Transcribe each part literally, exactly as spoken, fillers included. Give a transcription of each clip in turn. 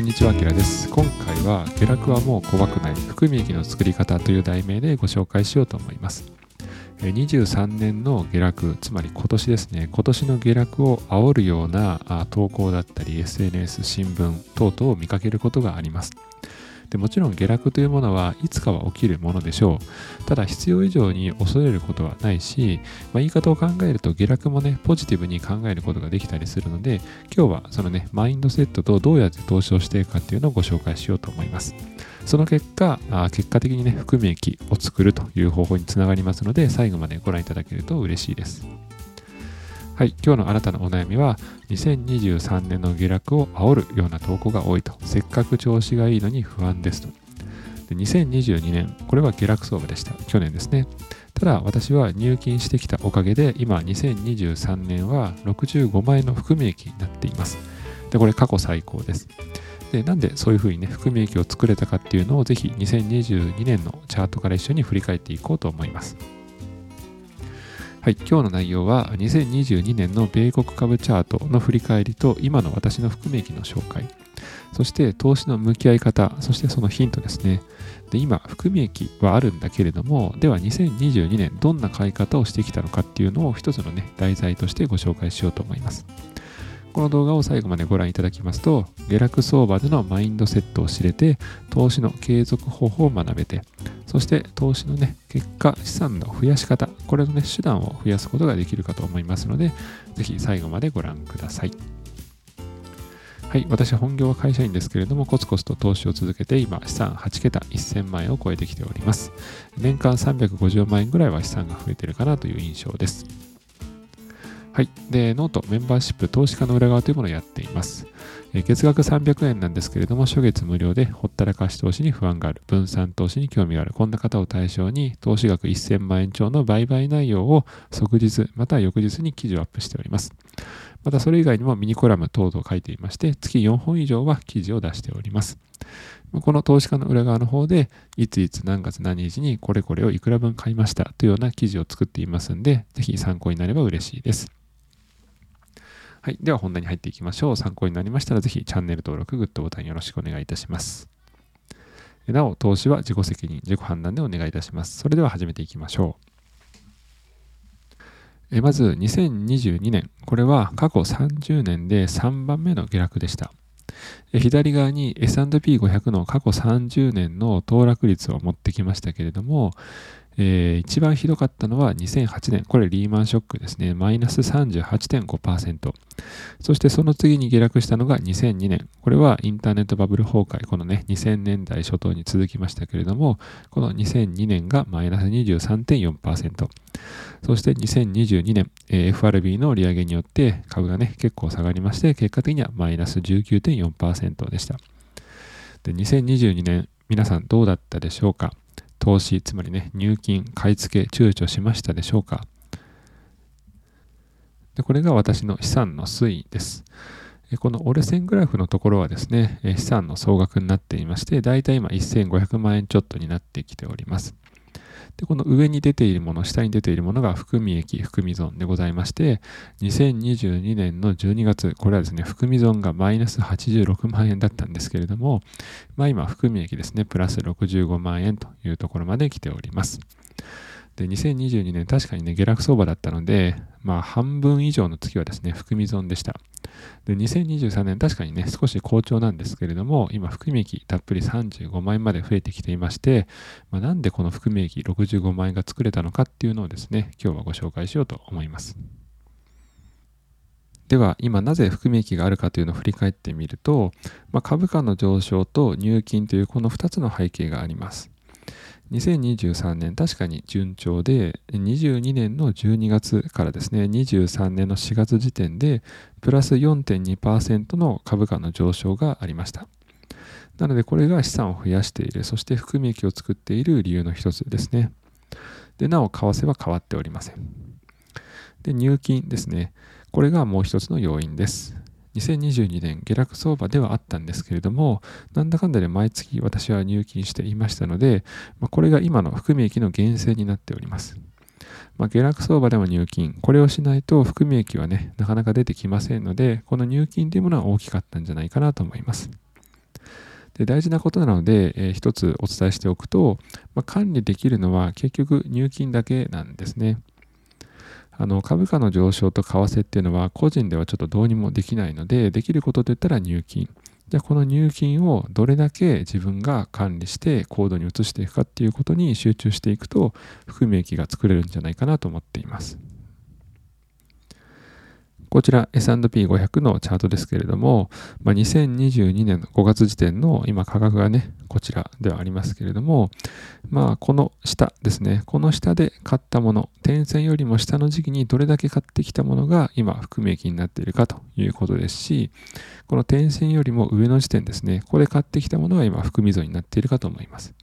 こんにちは、あきらです。今回は下落はもう怖くない含み益の作り方という題名でご紹介しようと思います。にじゅうさんねんの下落、つまり今年ですね、今年の下落を煽るような投稿だったり エスエヌエス、新聞等々を見かけることがあります。でもちろん下落というものはいつかは起きるものでしょう。ただ必要以上に恐れることはないし、まあ、言い方を考えると下落もね、ポジティブに考えることができたりするので、今日はそのね、マインドセットとどうやって投資をしていくかっていうのをご紹介しようと思います。その結果、結果的にね、含み益を作るという方法につながりますので、最後までご覧いただけると嬉しいです。はい、今日のあなたのお悩みは、にせんにじゅうさんねんの下落を煽るような投稿が多いと。せっかく調子がいいのに不安ですと。で、にせんにじゅうにねん、これは下落相場でした。去年ですね。ただ私は入金してきたおかげで、今にせんにじゅうさんねんはろくじゅうごまん円の含み益になっています。で、これ過去最高です。で、なんでそういうふうにね、含み益を作れたかっていうのを、ぜひにせんにじゅうにねんのチャートから一緒に振り返っていこうと思います。はい、今日の内容はにせんにじゅうにねんの米国株チャートの振り返りと今の私の含み益の紹介、そして投資の向き合い方、そしてそのヒントですね。で、今含み益はあるんだけれども、ではにせんにじゅうにねんどんな買い方をしてきたのかっていうのを一つのね、題材としてご紹介しようと思います。この動画を最後までご覧いただきますと、下落相場でのマインドセットを知れて、投資の継続方法を学べて、そして投資のね、結果、資産の増やし方、これのね、手段を増やすことができるかと思いますので、ぜひ最後までご覧ください。はい、私は本業は会社員ですけれども、コツコツと投資を続けて、今資産はちけたせんまん円を超えてきております。年間さんびゃくごじゅうまん円ぐらいは資産が増えているかなという印象です。はい、でノートメンバーシップ投資家の裏側というものをやっています。え月額さんびゃくえんなんですけれども、初月無料で、ほったらかし投資に不安がある、分散投資に興味がある、こんな方を対象に投資額せんまん円超の売買内容を即日または翌日に記事をアップしております。またそれ以外にもミニコラム等々書いていまして、月よんほん以上は記事を出しております。この投資家の裏側の方で、いついつ何月何日にこれこれをいくら分買いましたというような記事を作っていますので、ぜひ参考になれば嬉しいです。はい、では本題に入っていきましょう。参考になりましたら、ぜひチャンネル登録、グッドボタンよろしくお願いいたします。なお、投資は自己責任、自己判断でお願いいたします。それでは始めていきましょう。えまずにせんにじゅうにねん、これは過去さんじゅうねんでさんばんめの下落でした。左側に エスアンドピーごひゃく の過去さんじゅうねんの騰落率を持ってきましたけれども、えー、一番ひどかったのはにせんはちねん、これリーマンショックですね、マイナス さんじゅうはちてんごパーセント。 そしてその次に下落したのがにせんにねん、これはインターネットバブル崩壊、このね、にせんねんだい初頭に続きましたけれども、このにせんにねんがマイナス にじゅうさんてんよんパーセント。 そしてにせんにじゅうにねん、えー、エフアールビー の利上げによって株がね、結構下がりまして、結果的にはマイナス じゅうきゅうてんよんパーセント でした。で、にせんにじゅうにねん皆さんどうだったでしょうか。投資、つまりね、入金、買い付け、躊躇しましたでしょうか。で、これが私の資産の推移です。この折れ線グラフのところはですね、資産の総額になっていまして、だいたい今せんごひゃくまん円ちょっとになってきております。で、この上に出ているもの、下に出ているものが含み益、含み損でございまして、にせんにじゅうにねんのじゅうにがつ、これはですね、含み損がマイナスはちじゅうろくまん円だったんですけれども、まあ、今含み益ですね、プラスろくじゅうごまん円というところまで来ております。で、にせんにじゅうにねん、確かにね、下落相場だったので、まあ半分以上の月はですね、含み損でした。で、にせんにじゅうさんねん、確かにね、少し好調なんですけれども、今含み益たっぷりさんじゅうごまん円まで増えてきていまして、まあ、なんでこの含み益ろくじゅうごまん円が作れたのかっていうのをですね、今日はご紹介しようと思います。では今なぜ含み益があるかというのを振り返ってみると、まあ、株価の上昇と入金というこのふたつの背景があります。にせんにじゅうさんねん、確かに順調で、にじゅうにねんのじゅうにがつからですね、にじゅうさんねんのしがつ時点でプラス よんてんにパーセント の株価の上昇がありました。なのでこれが資産を増やしている、そして含み益を作っている理由の一つですね。で、なお為替は変わっておりません。で、入金ですね、これがもう一つの要因です。にせんにじゅうにねん下落相場ではあったんですけれども、なんだかんだで毎月私は入金していましたので、まあ、これが今の含み益の源泉になっております。まあ、下落相場でも入金、これをしないと含み益はね、なかなか出てきませんので、この入金というものは大きかったんじゃないかなと思います。で大事なことなので、えー、一つお伝えしておくと、まあ、管理できるのは結局入金だけなんですね。あの株価の上昇と為替っていうのは個人ではちょっとどうにもできないので、できることといったら入金。じゃあこの入金をどれだけ自分が管理して行動に移していくかっていうことに集中していくと、含み益が作れるんじゃないかなと思っています。こちら エスアンドピーごひゃく のチャートですけれども、まあ、にせんにじゅうにねんごがつ時点の今価格がね、こちらではありますけれども、まあこの下ですね、この下で買ったもの、点線よりも下の時期にどれだけ買ってきたものが今含み益になっているかということですし、この点線よりも上の時点ですね、ここで買ってきたものは今含み損になっているかと思います。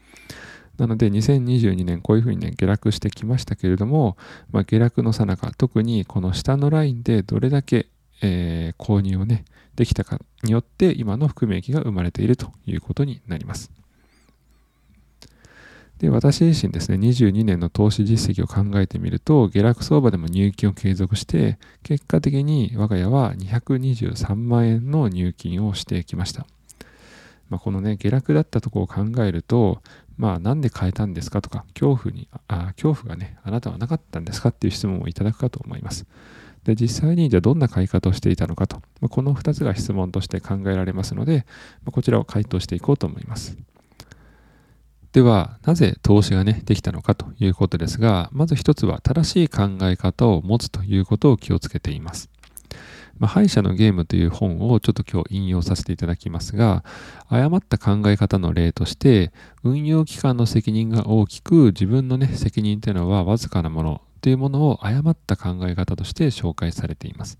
なのでにせんにじゅうにねんこういうふうにね下落してきましたけれども、まあ、下落の最中、特にこの下のラインでどれだけ、えー、購入をねできたかによって今の含み益が生まれているということになります。で、私自身ですね、にじゅうにねんの投資実績を考えてみると、下落相場でも入金を継続して、結果的に我が家はにひゃくにじゅうさんまんえんの入金をしてきました。まあ、このね、下落だったところを考えると、まあ、なんで変えたんですかとか、恐怖に、あ、恐怖がね、あなたはなかったんですかっていう質問をいただくかと思います。で、実際にじゃあどんな買い方をしていたのかと、まあ、このふたつが質問として考えられますので、まあ、こちらを回答していこうと思います。ではなぜ投資がねできたのかということですが、まず一つは正しい考え方を持つということを気をつけています。まあ、敗者のゲームという本をちょっと今日引用させていただきますが、誤った考え方の例として、運用機関の責任が大きく、自分のね責任というのはわずかなものというものを誤った考え方として紹介されています。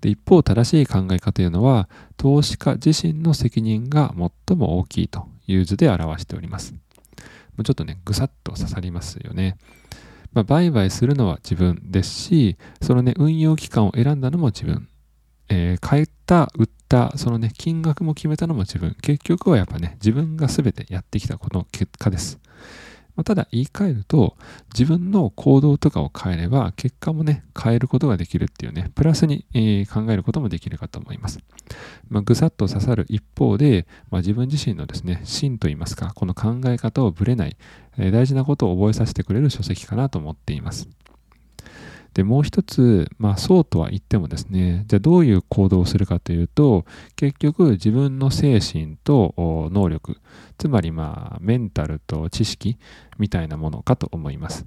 で、一方正しい考え方というのは、投資家自身の責任が最も大きいという図で表しております。ちょっとね、ぐさっと刺さりますよね。まあ、売買するのは自分ですし、そのね、運用期間を選んだのも自分。えー、買った、売った、そのね、金額も決めたのも自分。結局はやっぱね、自分が全てやってきたことの結果です。まあ、ただ言い換えると、自分の行動とかを変えれば、結果もね、変えることができるっていうね、プラスに、えー、考えることもできるかと思います。まあ、ぐさっと刺さる一方で、まあ、自分自身のですね、芯といいますか、この考え方をぶれない、えー、大事なことを覚えさせてくれる書籍かなと思っています。で、もう一つ、まあ、そうとは言ってもですね、じゃあどういう行動をするかというと、結局自分の精神と能力、つまりまあメンタルと知識みたいなものかと思います。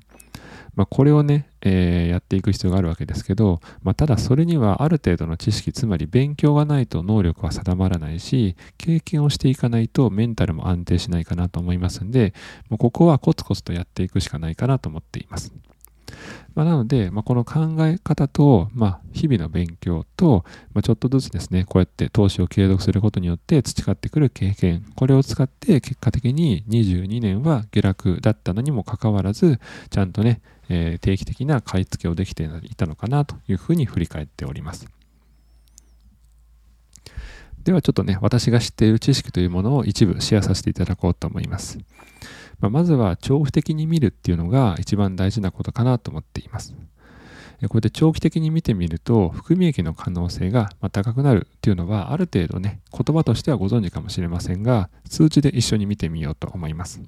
まあ、これをね、えー、やっていく必要があるわけですけど、まあ、ただそれにはある程度の知識、つまり勉強がないと能力は定まらないし、経験をしていかないとメンタルも安定しないかなと思いますんで、もうここはコツコツとやっていくしかないかなと思っています。まあ、なので、まあ、この考え方と、まあ、日々の勉強と、まあ、ちょっとずつですね、こうやって投資を継続することによって培ってくる経験、これを使って結果的ににじゅうにねんは下落だったのにもかかわらず、ちゃんとね、えー、定期的な買い付けをできていたのかなというふうに振り返っております。ではちょっとね、私が知っている知識というものを一部シェアさせていただこうと思います。まあ、まずは長期的に見るっていうのが一番大事なことかなと思っています。これで長期的に見てみると、含み益の可能性が高くなるっていうのはある程度ね、言葉としてはご存知かもしれませんが、数値で一緒に見てみようと思います。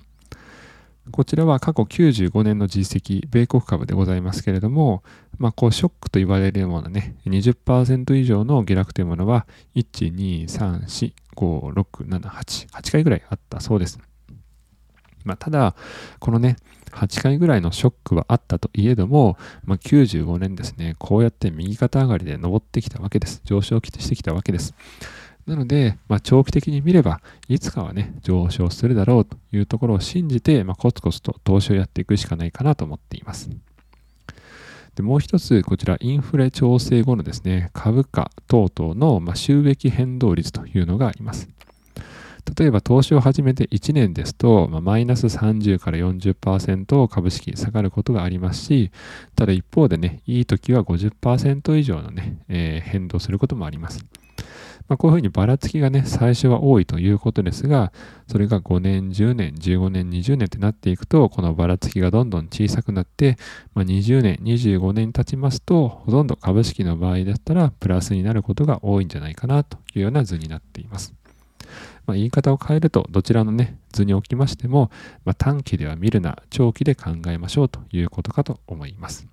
こちらは過去きゅうじゅうごねんの実績、米国株でございますけれども、まあ、こうショックと言われるようなね、にじゅっパーセント 以上の下落というものは、いち、に、さん、し、ご、ろく、なな、はち、はちかいぐらいあったそうです。まあ、ただ、このね、はちかいぐらいのショックはあったといえども、まあ、きゅうじゅうごねんですね、こうやって右肩上がりで上ってきたわけです。上昇してきたわけです。なので、まあ、長期的に見れば、いつかはね、上昇するだろうというところを信じて、まあ、コツコツと投資をやっていくしかないかなと思っています。で、もう一つ、こちら、インフレ調整後のですね、株価等々の、まあ、収益変動率というのがあります。例えば投資を始めていちねんですと、まあ、マイナスさんじゅうからよんじゅっパーセント株式下がることがありますし、ただ一方でね、いい時は ごじゅっパーセント 以上のね、えー、変動することもあります。まあ、こういうふうにばらつきがね、最初は多いということですが、それがごねん、じゅうねん、じゅうごねん、にじゅうねんってなっていくと、このばらつきがどんどん小さくなって、まあ、にじゅうねん、にじゅうごねん経ちますと、ほとんど株式の場合だったらプラスになることが多いんじゃないかなというような図になっています。まあ、言い方を変えるとどちらの、ね、図におきましても、まあ、短期では見るな、長期で考えましょうということかと思います。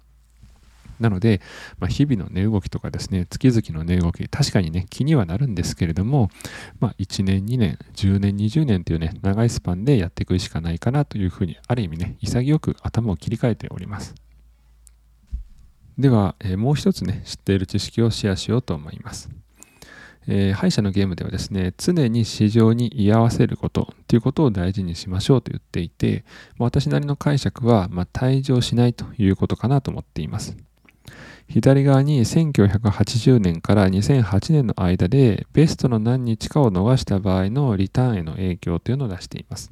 なので、まあ、日々の値動きとかですね、月々の値動き、確かにね、気にはなるんですけれども、まあ、いちねん、にねん、じゅうねん、にじゅうねんというね、長いスパンでやっていくしかないかなというふうに、ある意味ね、潔く頭を切り替えております。では、えー、もう一つね、知っている知識をシェアしようと思います。えー、敗者のゲームではですね、常に市場に居合わせることということを大事にしましょうと言っていて、まあ、私なりの解釈は、まあ、退場しないということかなと思っています。左側にせんきゅうひゃくはちじゅうねんからにせんはちねんの間でベストの何日かを逃した場合のリターンへの影響というのを出しています。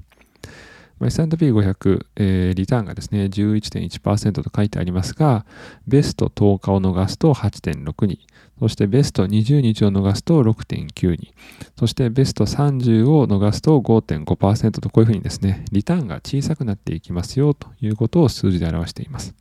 エスアンドピーごひゃく、えー、リターンがですね じゅういってんいちパーセント と書いてありますが、ベストとおかを逃すと はちてんろく に、そしてベストにじゅうにちを逃すと ろくてんきゅう に、そしてベストさんじゅうを逃すと ごてんごパーセント と、こういうふうにですね、リターンが小さくなっていきますよということを数字で表しています。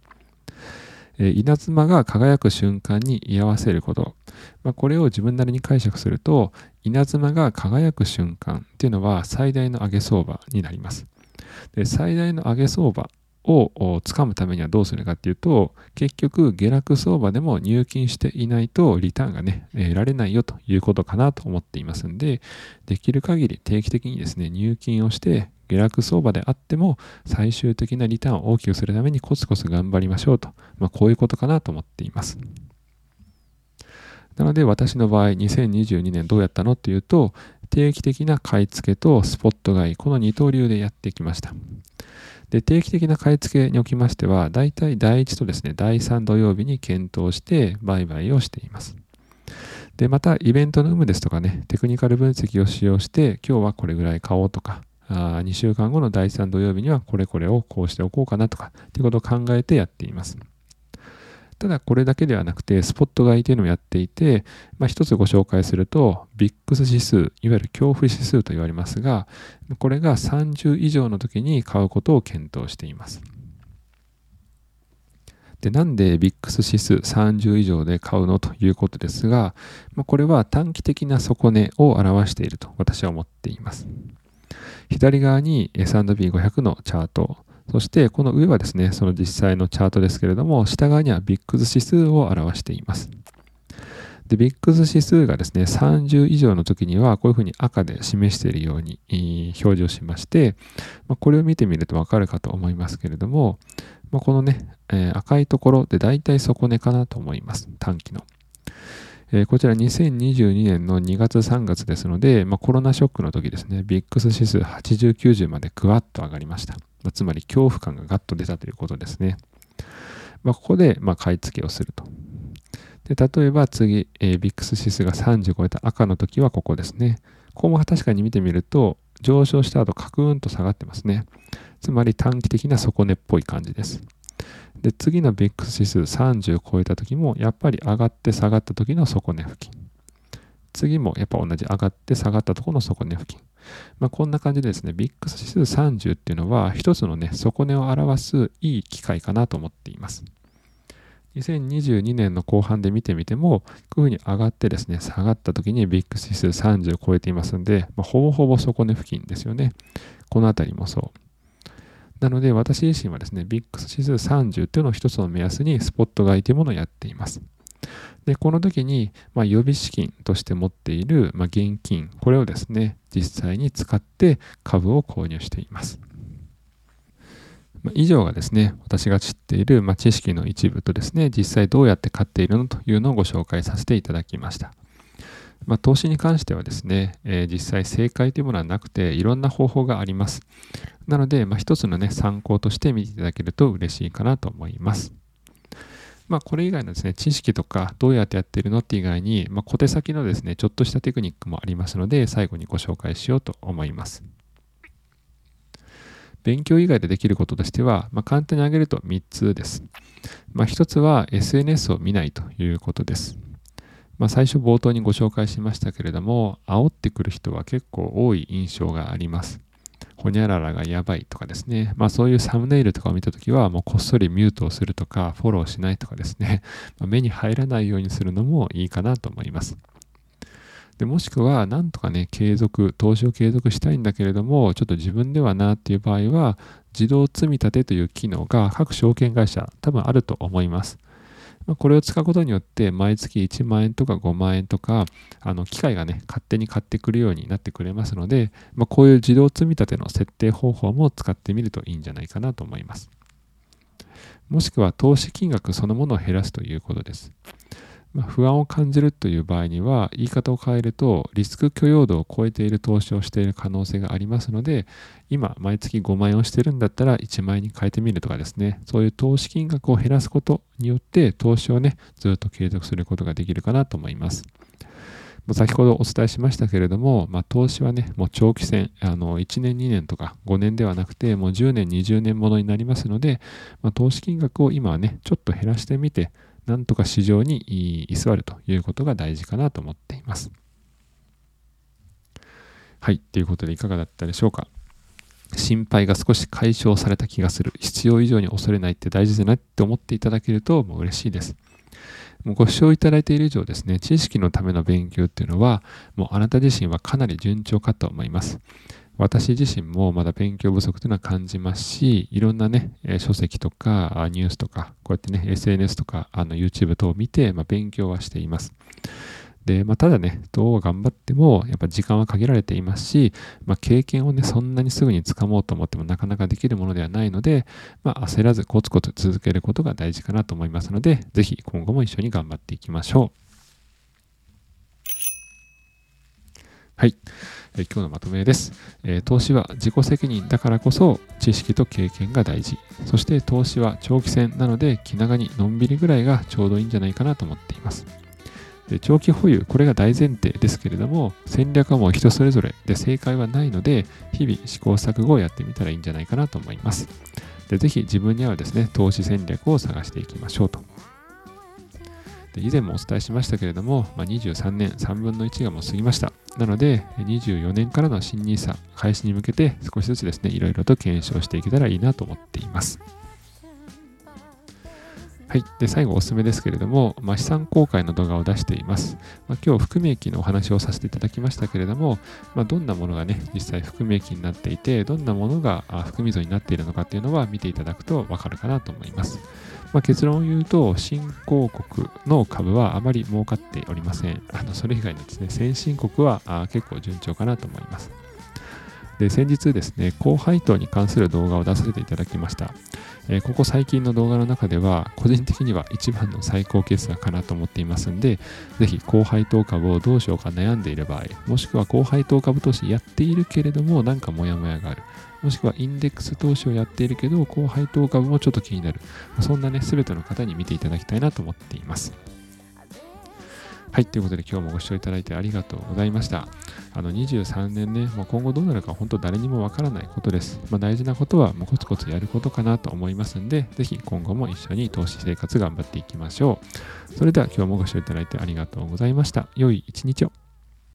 稲妻が輝く瞬間に居合わせること、まあ、これを自分なりに解釈すると、稲妻が輝く瞬間っていうのは最大の上げ相場になります。で、最大の上げ相場をつかむためにはどうするかっていうと、結局下落相場でも入金していないとリターンがね、得られないよということかなと思っていますんで、できる限り定期的にですね、入金をして下落相場であっても最終的なリターンを大きくするためにコツコツ頑張りましょうと、まあ、こういうことかなと思っています。なので私の場合、にせんにじゅうにねんどうやったのっていうと、定期的な買い付けとスポット買い、この二刀流でやってきました。で、定期的な買い付けにおきましては、だいたいだいいちとですね、だいさん土曜日に検討して売買をしています。で、またイベントの有無ですとかね、テクニカル分析を使用して、今日はこれぐらい買おうとか、あにしゅうかんごのだいさん土曜日にはこれこれをこうしておこうかなとかということを考えてやっています。ただこれだけではなくて、スポット買いというのもやっていて、まあ、一つご紹介すると、ビックス指数、いわゆる恐怖指数と言われますが、これがさんじゅう以上の時に買うことを検討しています。で、なんでビックス指数さんじゅう以上で買うのということですが、まあ、これは短期的な底値を表していると私は思っています。左側に エスアンドピーごひゃく のチャート、そしてこの上はですね、その実際のチャートですけれども、下側にはビックス指数を表しています。で、ビックス指数がですね、さんじゅう以上の時にはこういうふうに赤で示しているように表示をしまして、これを見てみると分かるかと思いますけれども、このね、赤いところでだいたい底値かなと思います。短期の。こちらにせんにじゅうにねんのにがつさんがつですので、まあ、コロナショックの時ですね、ビックス指数はちじゅう、きゅうじゅうまでグワッと上がりました。つまり恐怖感がガッと出たということですね。まあ、ここでまあ買い付けをすると。で、例えば次、えー、ビックス指数がさんじゅう超えた赤の時はここですね。ここも確かに見てみると、上昇した後カクーンと下がってますね。つまり短期的な底値っぽい感じです。で、次のビックス指数さんじゅう超えた時も、やっぱり上がって下がった時の底値付近。次もやっぱ同じ上がって下がったところの底値付近。まあ、こんな感じでですね、ビックス指数さんじゅうっていうのは一つのね、底値を表すいい機会かなと思っています。にせんにじゅうにねんの後半で見てみても、こういうふうに上がってですね、下がった時にビックス指数さんじゅうを超えていますので、まあ、ほぼほぼ底値付近ですよね。このあたりもそう。なので私自身はですね、ビックス指数さんじゅうというのを一つの目安にスポット買いというものをやっています。で、この時に、まあ、予備資金として持っている、まあ、現金、これをですね、実際に使って株を購入しています。まあ、以上がですね、私が知っている、まあ、知識の一部とですね、実際どうやって買っているのというのをご紹介させていただきました。まあ、投資に関してはですね、えー、実際正解というものはなくて、いろんな方法があります。なので、まあ、一つのね、参考として見ていただけると嬉しいかなと思います。まあ、これ以外のですね、知識とかどうやってやっているのって以外に、まあ、小手先のですね、ちょっとしたテクニックもありますので、最後にご紹介しようと思います。勉強以外でできることとしては、まあ、簡単に挙げるとみっつです。まあ、ひとつは エスエヌエス を見ないということです。まあ、最初冒頭にご紹介しましたけれども、煽ってくる人は結構多い印象があります。ほにゃららがやばいとかですね、まあ、そういうサムネイルとかを見たときは、もうこっそりミュートをするとか、フォローしないとかですね、まあ、目に入らないようにするのもいいかなと思います。でもしくはなんとかね継続投資を継続したいんだけれどもちょっと自分ではなっていう場合は自動積み立てという機能が各証券会社多分あると思います。これを使うことによって毎月いちまんえんとかごまんえんとかあの機械がね勝手に買ってくるようになってくれますので、まあ、こういう自動積み立ての設定方法も使ってみるといいんじゃないかなと思います。もしくは投資金額そのものを減らすということです。まあ、不安を感じるという場合には言い方を変えるとリスク許容度を超えている投資をしている可能性がありますので今毎月ごまんえんをしているんだったらいちまんえんに変えてみるとかですねそういう投資金額を減らすことによって投資をねずっと継続することができるかなと思います。先ほどお伝えしましたけれども、まあ、投資はねもう長期戦あのいちねんにねんとかごねんではなくてもうじゅうねんにじゅうねんものになりますので、まあ、投資金額を今はねちょっと減らしてみてなんとか市場に居座るということが大事かなと思っています。はい、ということでいかがだったでしょうか。心配が少し解消された気がする。必要以上に恐れないって大事じゃないって思っていただけるともう嬉しいです。もうご視聴いただいている以上ですね知識のための勉強っていうのはもうあなた自身はかなり順調かと思います。私自身もまだ勉強不足というのは感じますしいろんなね書籍とかニュースとかこうやってね エスエヌエス とかあの YouTube 等を見てまあ勉強はしています。で、まあ、ただねどう頑張ってもやっぱ時間は限られていますし、まあ、経験をねそんなにすぐにつかもうと思ってもなかなかできるものではないので、まあ、焦らずコツコツ続けることが大事かなと思いますのでぜひ今後も一緒に頑張っていきましょう。はい、え今日のまとめです、えー、投資は自己責任だからこそ知識と経験が大事。そして投資は長期戦なので気長にのんびりぐらいがちょうどいいんじゃないかなと思っています。で長期保有これが大前提ですけれども戦略はもう人それぞれで正解はないので日々試行錯誤をやってみたらいいんじゃないかなと思います。でぜひ自分に合うですね投資戦略を探していきましょうと。で以前もお伝えしましたけれども、まあ、にじゅうさんねんさんぶんのいちがもう過ぎました。なのでにじゅうよねんからの新ニーサ開始に向けて少しずつですねいろいろと検証していけたらいいなと思っています。はい、で最後おすすめですけれども、まあ、資産公開の動画を出しています。まあ、今日含み益のお話をさせていただきましたけれども、まあ、どんなものがね実際含み益になっていてどんなものが含み損になっているのかっていうのは見ていただくと分かるかなと思います。まあ、結論を言うと新興国の株はあまり儲かっておりません。あのそれ以外にですね先進国はあ結構順調かなと思います。で先日ですね高配当に関する動画を出させていただきました。えー、ここ最近の動画の中では個人的には一番の最高傑作かなと思っていますんでぜひ高配当株をどうしようか悩んでいる場合もしくは高配当株投資やっているけれどもなんかモヤモヤがあるもしくはインデックス投資をやっているけど高配当株もちょっと気になるそんなね全ての方に見ていただきたいなと思っています。はい、ということで今日もご視聴いただいてありがとうございました。あのにじゅうさんねんね、まあ、今後どうなるか本当誰にもわからないことです。まあ、大事なことはもうコツコツやることかなと思いますんでぜひ今後も一緒に投資生活頑張っていきましょう。それでは今日もご視聴いただいてありがとうございました。良い一日を。